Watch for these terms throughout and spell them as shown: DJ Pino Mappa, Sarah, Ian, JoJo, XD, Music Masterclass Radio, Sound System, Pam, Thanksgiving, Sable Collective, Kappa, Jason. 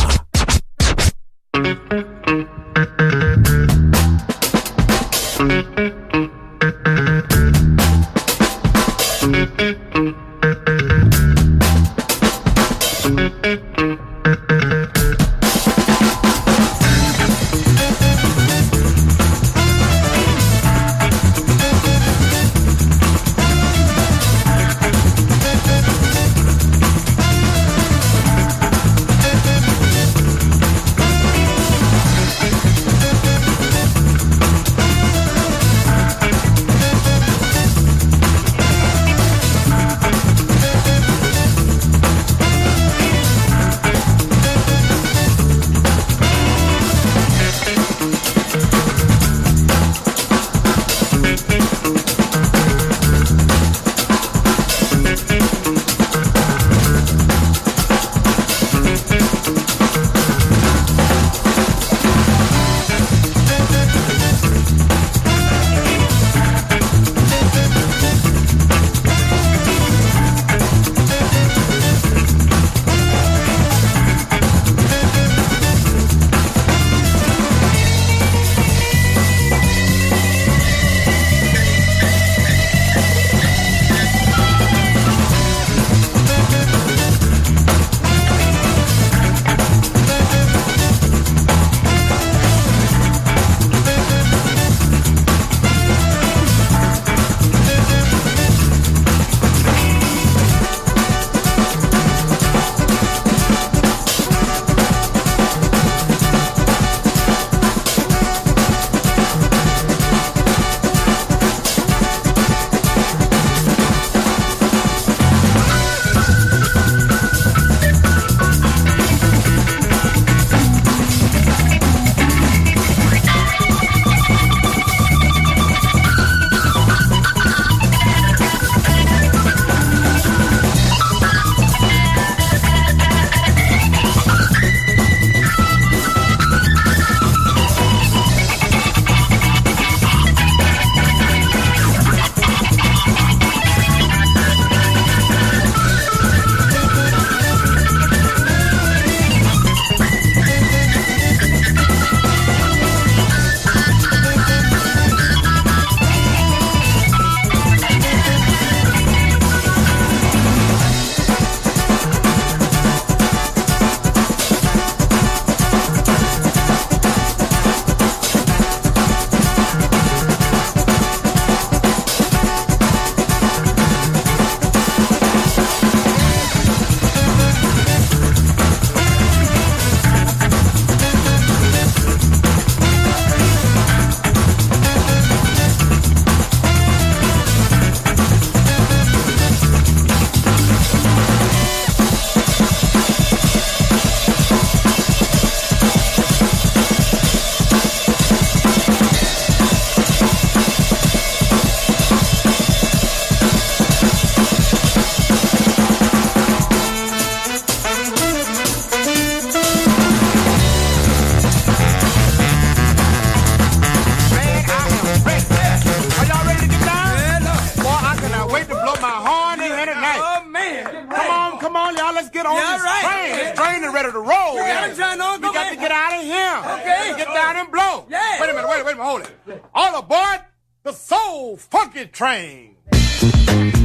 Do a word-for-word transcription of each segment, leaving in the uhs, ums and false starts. Train. Yeah.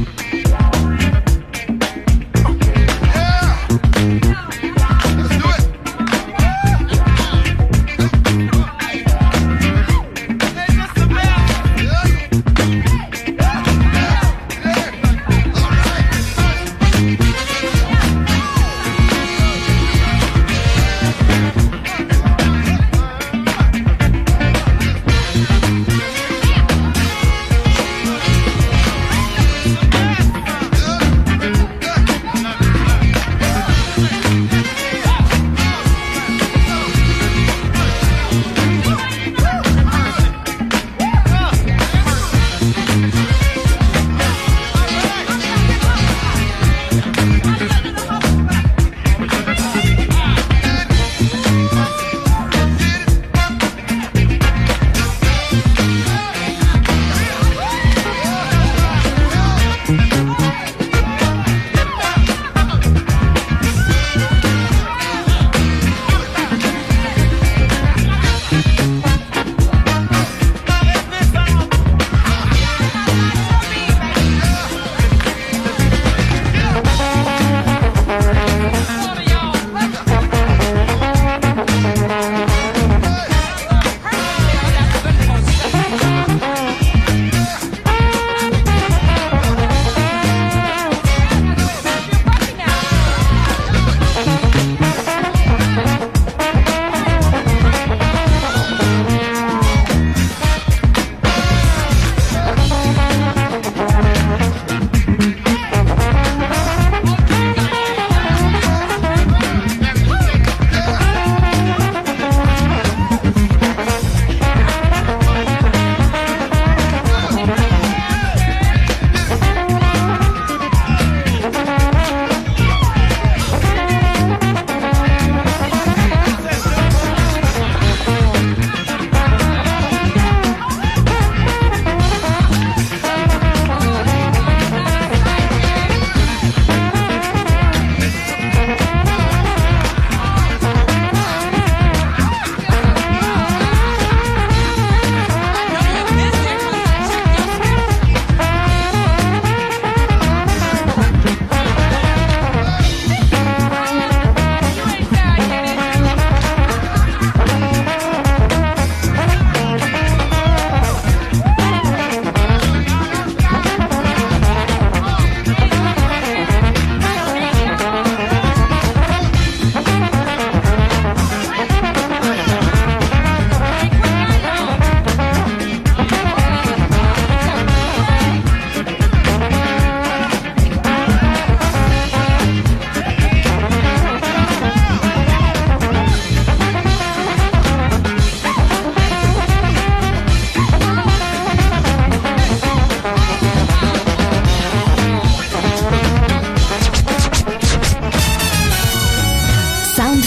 Let's do it.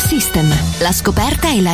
System. La scoperta e la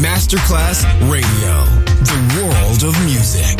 Masterclass Radio, the world of music.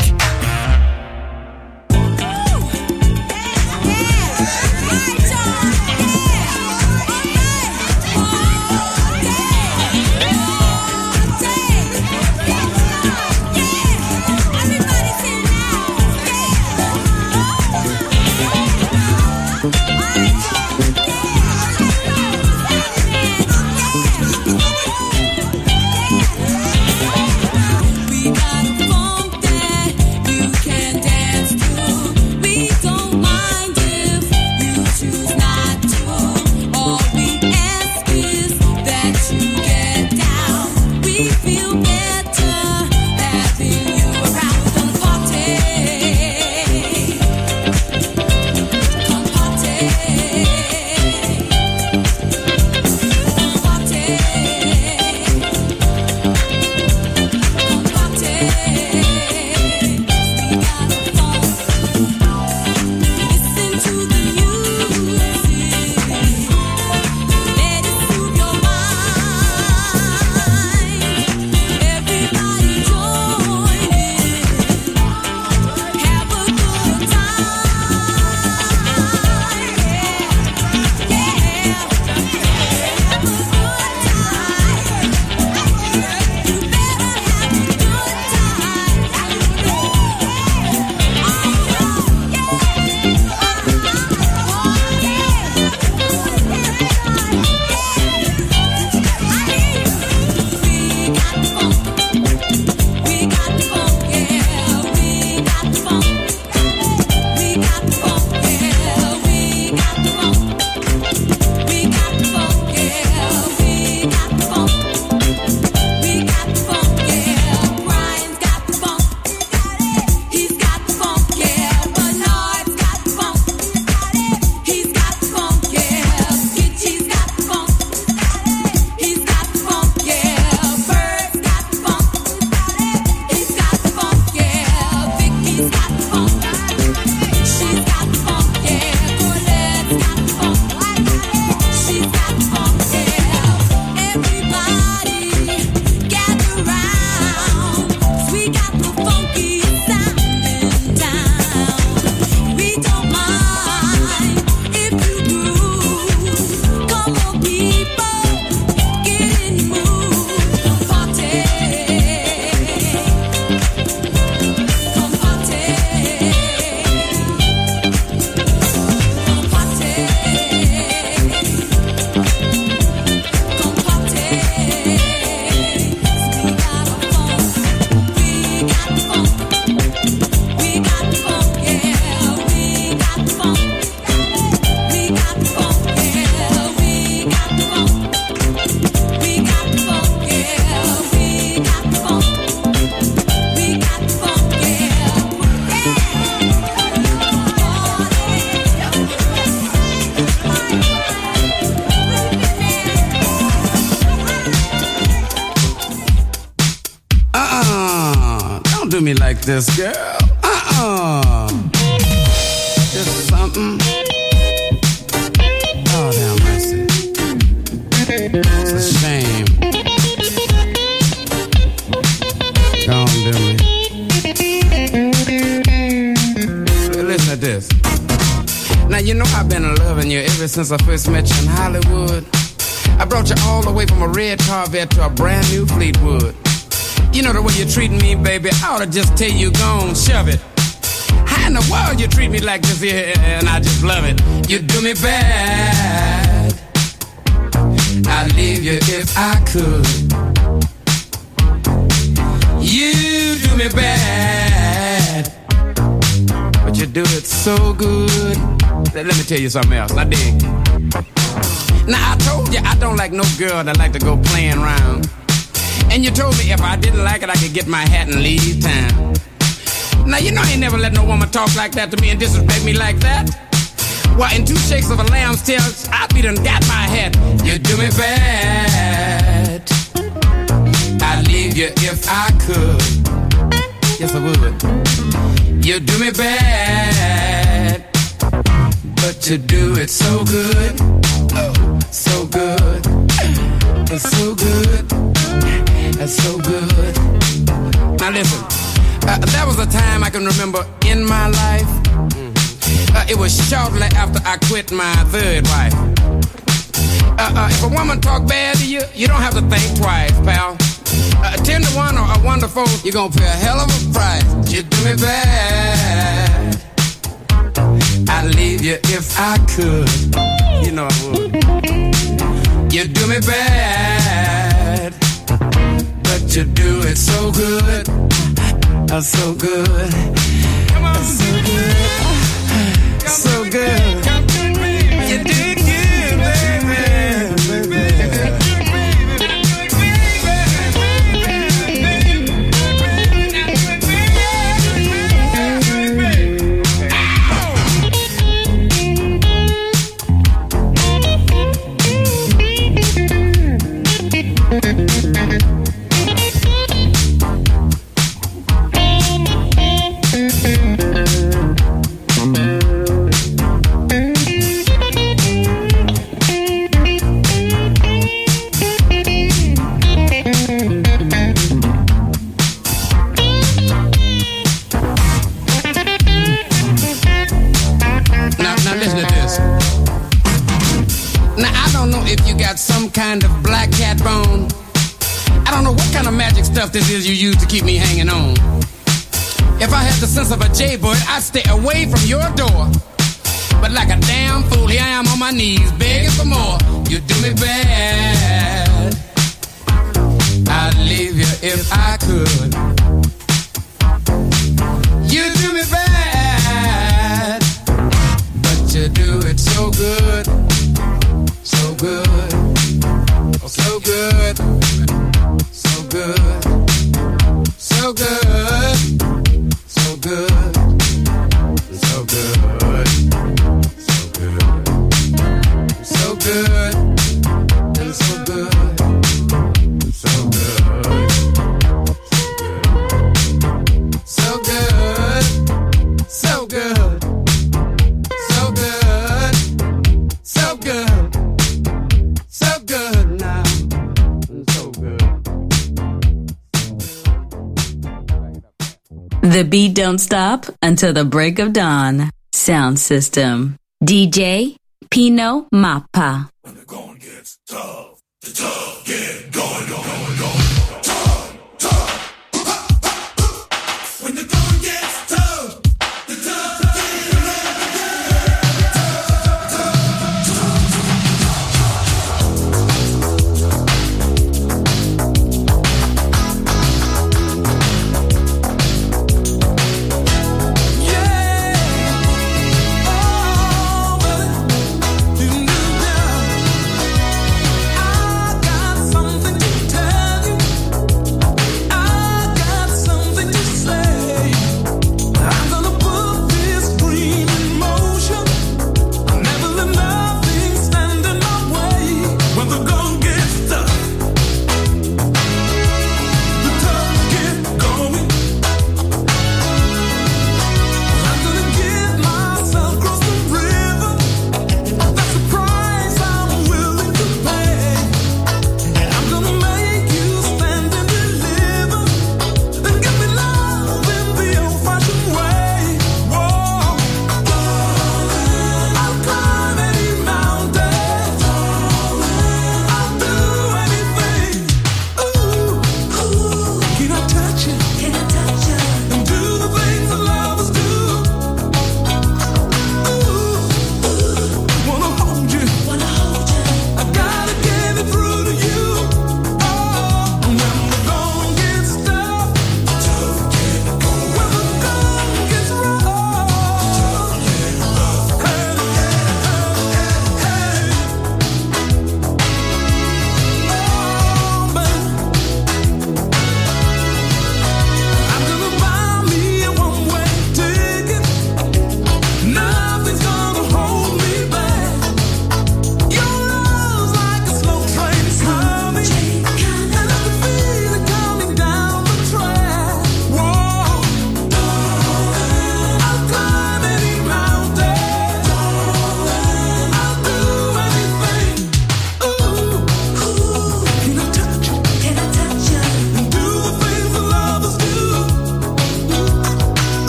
This girl, uh-uh, just something, oh, damn mercy, it's a shame, don't do me, listen to this, now you know I've been loving you ever since I first met you in Hollywood, I brought you all the way from a red Corvette to a brand new Fleetwood. You know the way you're treating me, baby, I oughta just tell you, go on, shove it. How in the world you treat me like this here, and I just love it. You do me bad, I'd leave you if I could. You do me bad, but you do it so good. Let me tell you something else, I dig. Now I told you I don't like no girl that like to go playing around. And you told me if I didn't like it I could get my hat and leave town. Now you know I ain't never let no woman talk like that to me and disrespect me like that. Well, in two shakes of a lamb's tail I be done got my hat. You do me bad, I'd leave you if I could. Yes I would. You do me bad, but you do it so good. Oh, so good. It's so good. It's so good. Now listen, uh, that was a time I can remember in my life. Uh, it was shortly after I quit my third wife. Uh, uh, if a woman talk bad to you, you don't have to think twice, pal. Uh, ten to one or a one to four, you're gonna pay a hell of a price. You do me bad, I'd leave you if I could. You know I would. You do me bad, but you do it so good. Oh, so good. Come on, so good. So good. You do it good, baby. Baby. Kind of black cat bone. I don't know what kind of magic stuff this is you use to keep me hanging on. If I had the sense of a jaybird, I'd stay away from your door. But like a damn fool, here I am on my knees, begging for more. You do me bad, I'd leave you if I could. You do me bad, but you do it so good. So good. So good, so good, so good, so good, so good, so good, so good, and so good, so good, so good, so good, so good, so good. The beat don't stop until the break of dawn. Sound System. D J Pino Mappa. When the going gets tough, the tough get going, going, going.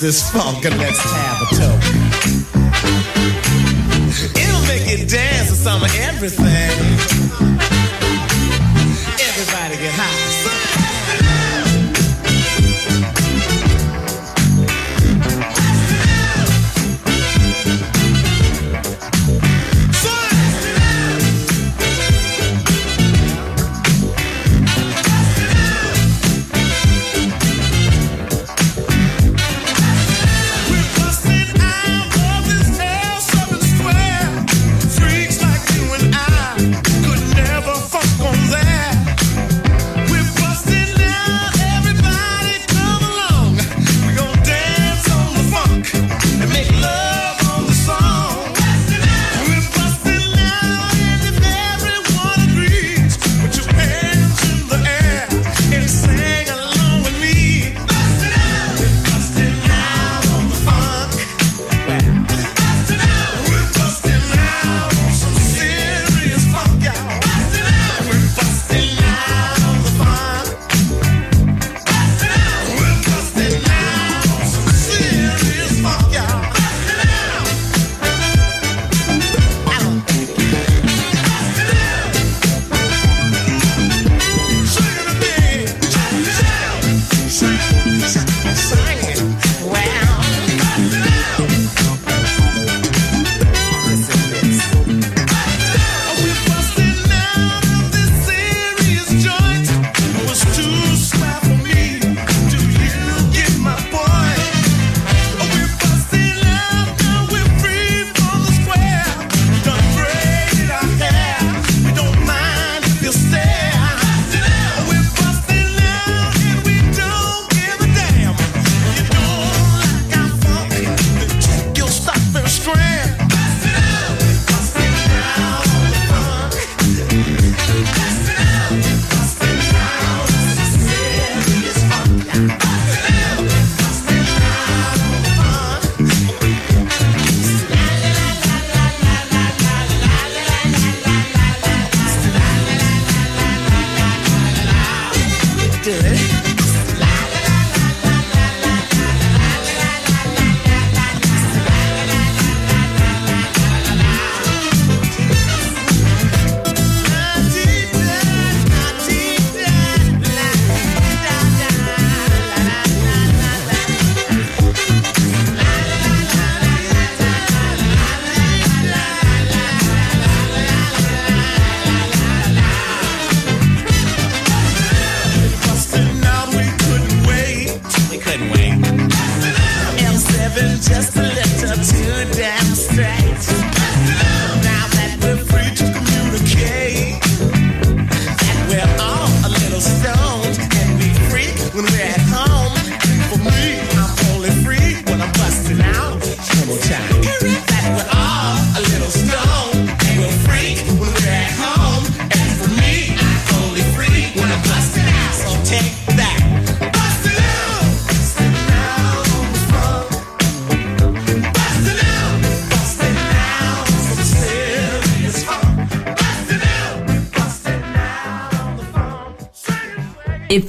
This funk and let's have a toe. It'll make you dance to some of everything. Everybody get high. Good. If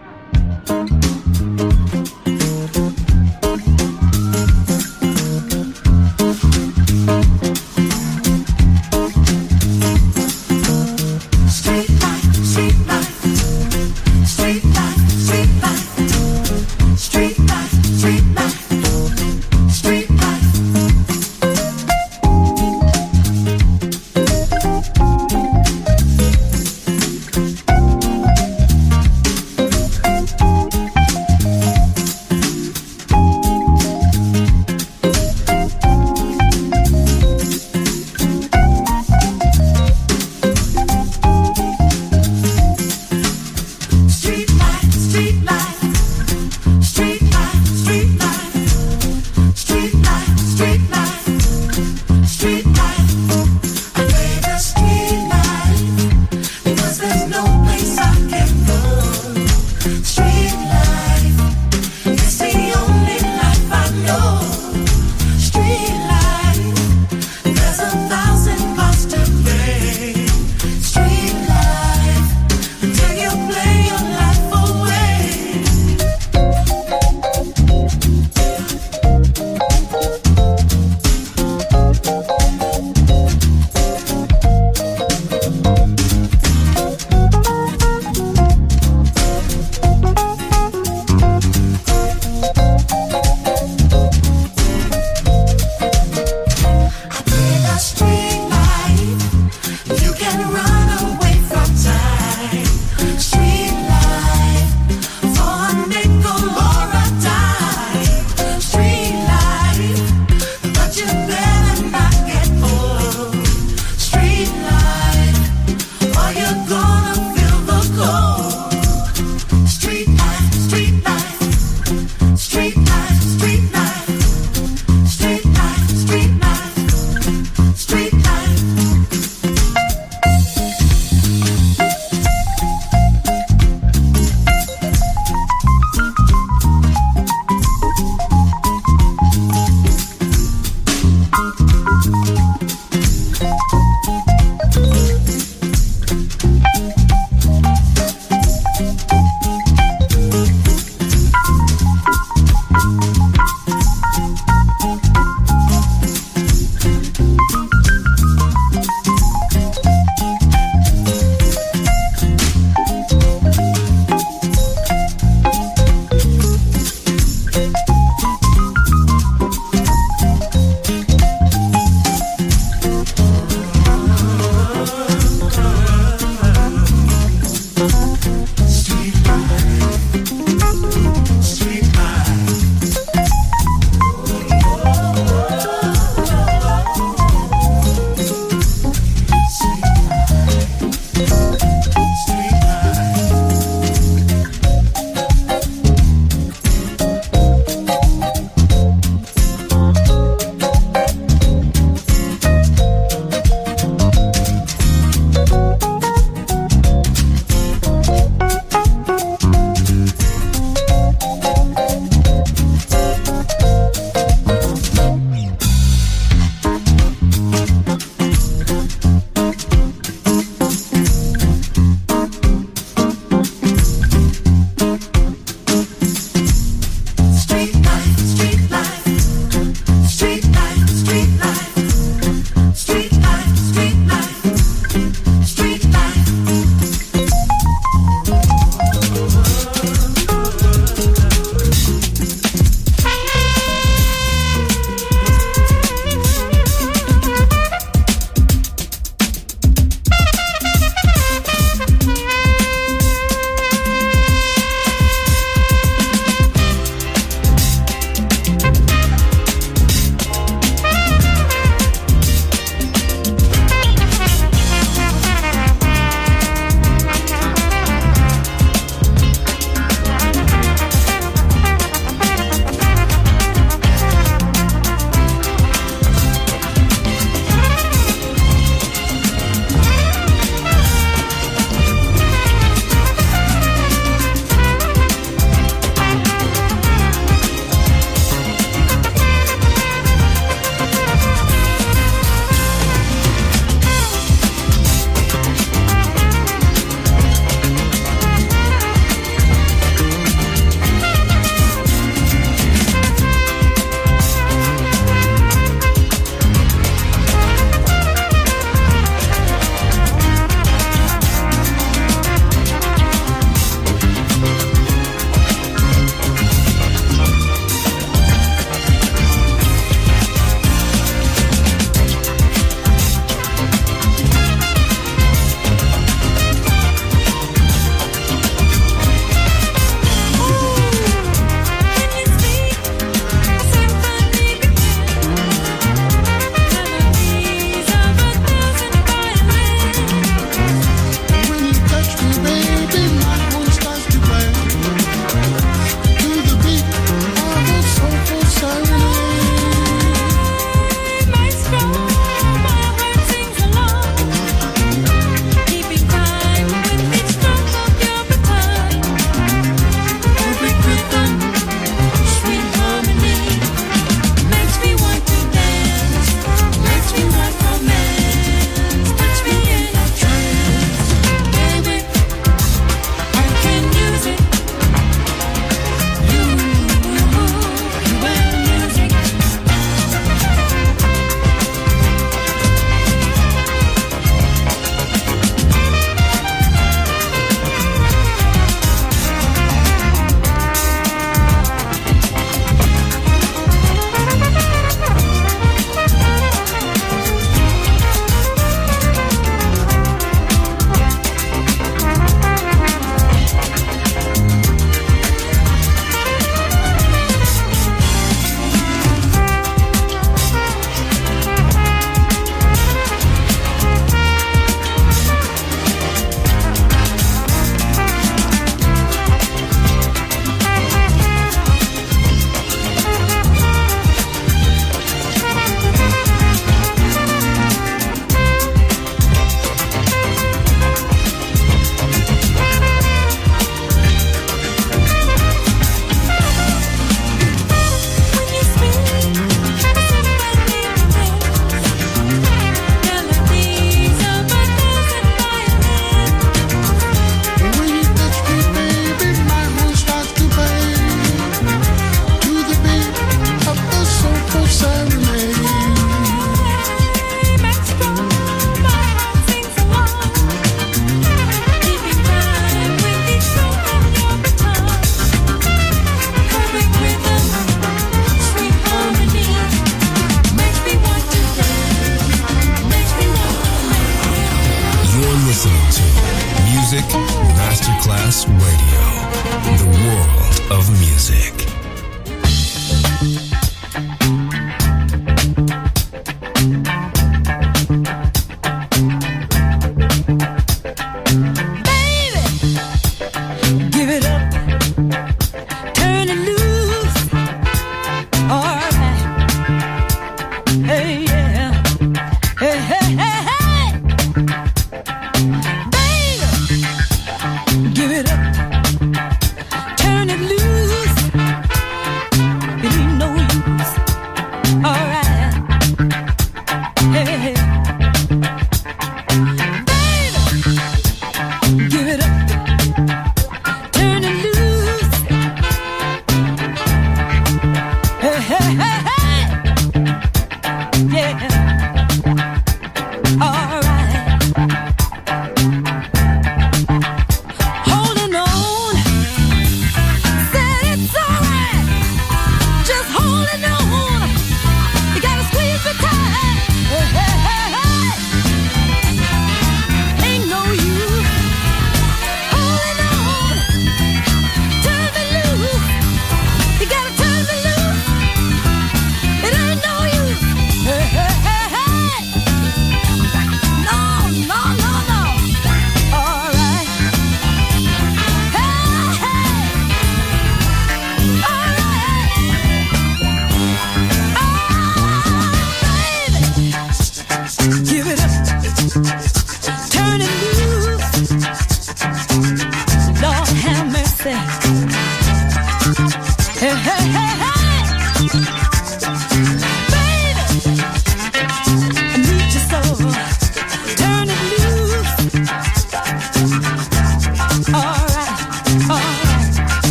Music Masterclass Radio, the world of music.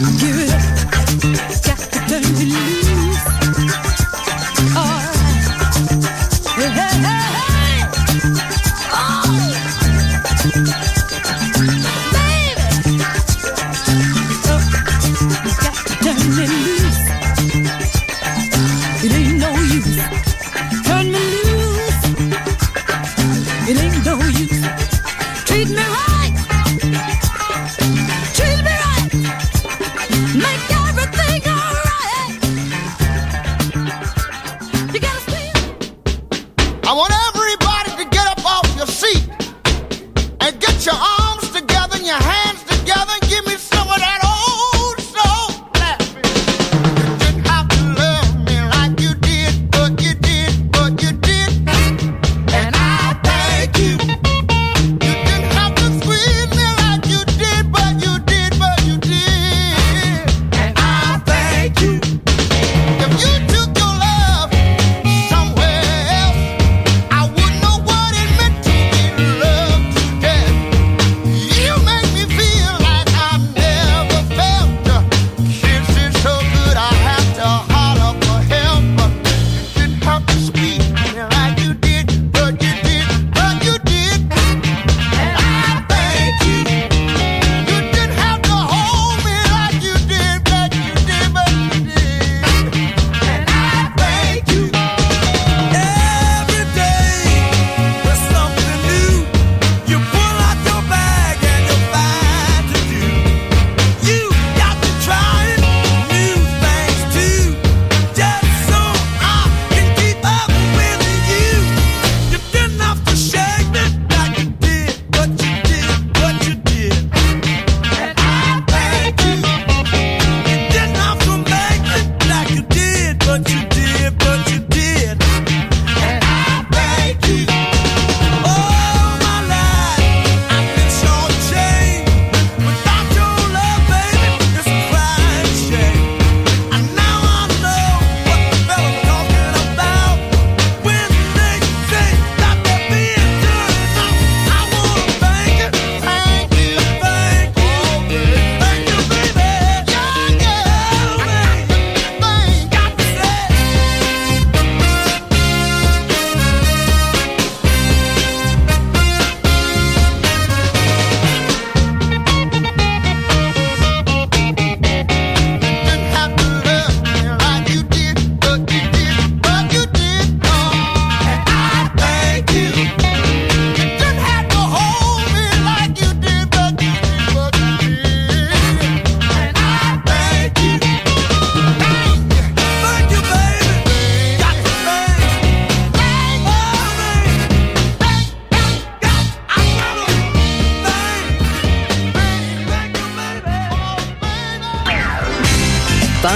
You took your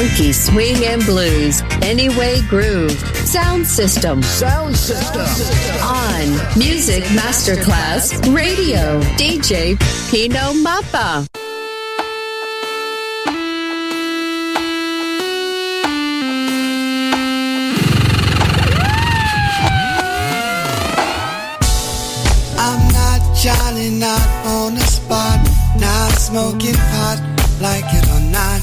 funky swing and blues. Anyway Groove. Sound System. Sound System. On Music Masterclass Radio. D J Pino Mappa. I'm not Johnny, not on the spot, not smoking pot, like it or not,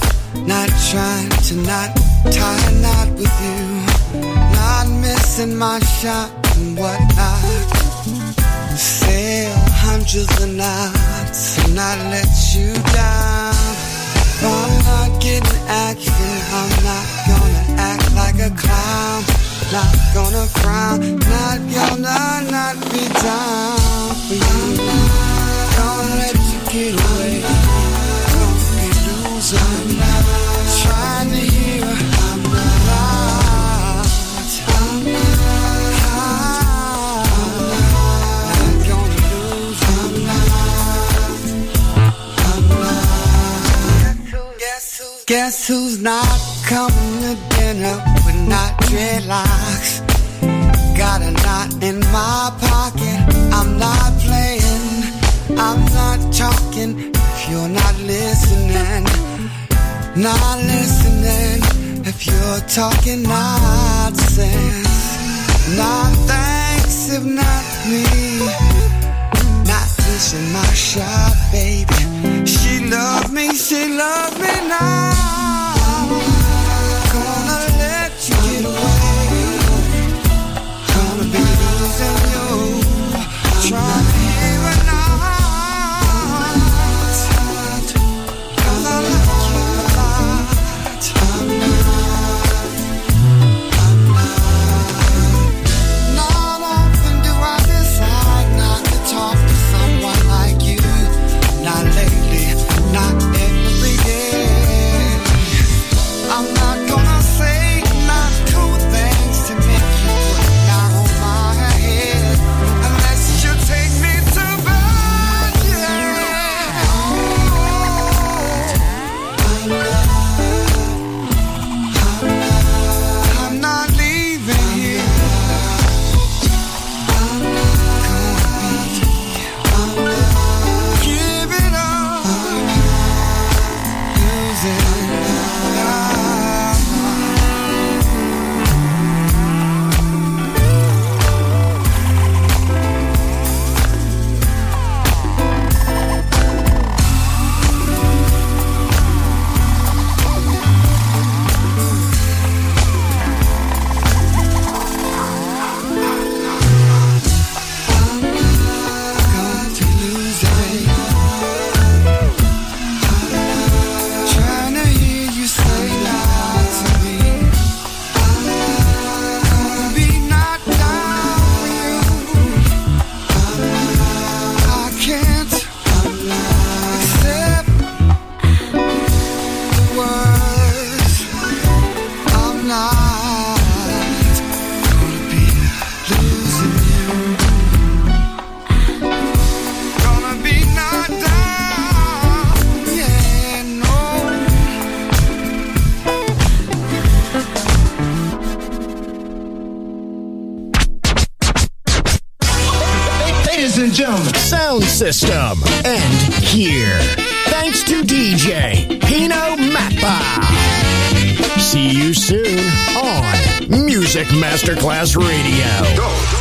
not trying to not tie a knot with you, not missing my shot and whatnot. Sail hundreds of knots and not let you down. I'm not getting active, I'm not gonna act like a clown, not gonna frown, not gonna not be down for you. Don't let you get away, don't be losing. Trying to hear, I'm not, I'm not, I'm not gonna lose. I'm not, I'm not. Guess who's, guess who's not coming to dinner? Not dreadlocks, got a knot in my pocket. I'm not playing, I'm not talking if you're not listening, not listening if you're talking nonsense. Not thanks if not me, not fishing my shot, baby. She loved me, she loved me now. Sound System. And here, thanks to D J Pino Mappa. See you soon on Music Masterclass Radio. Go.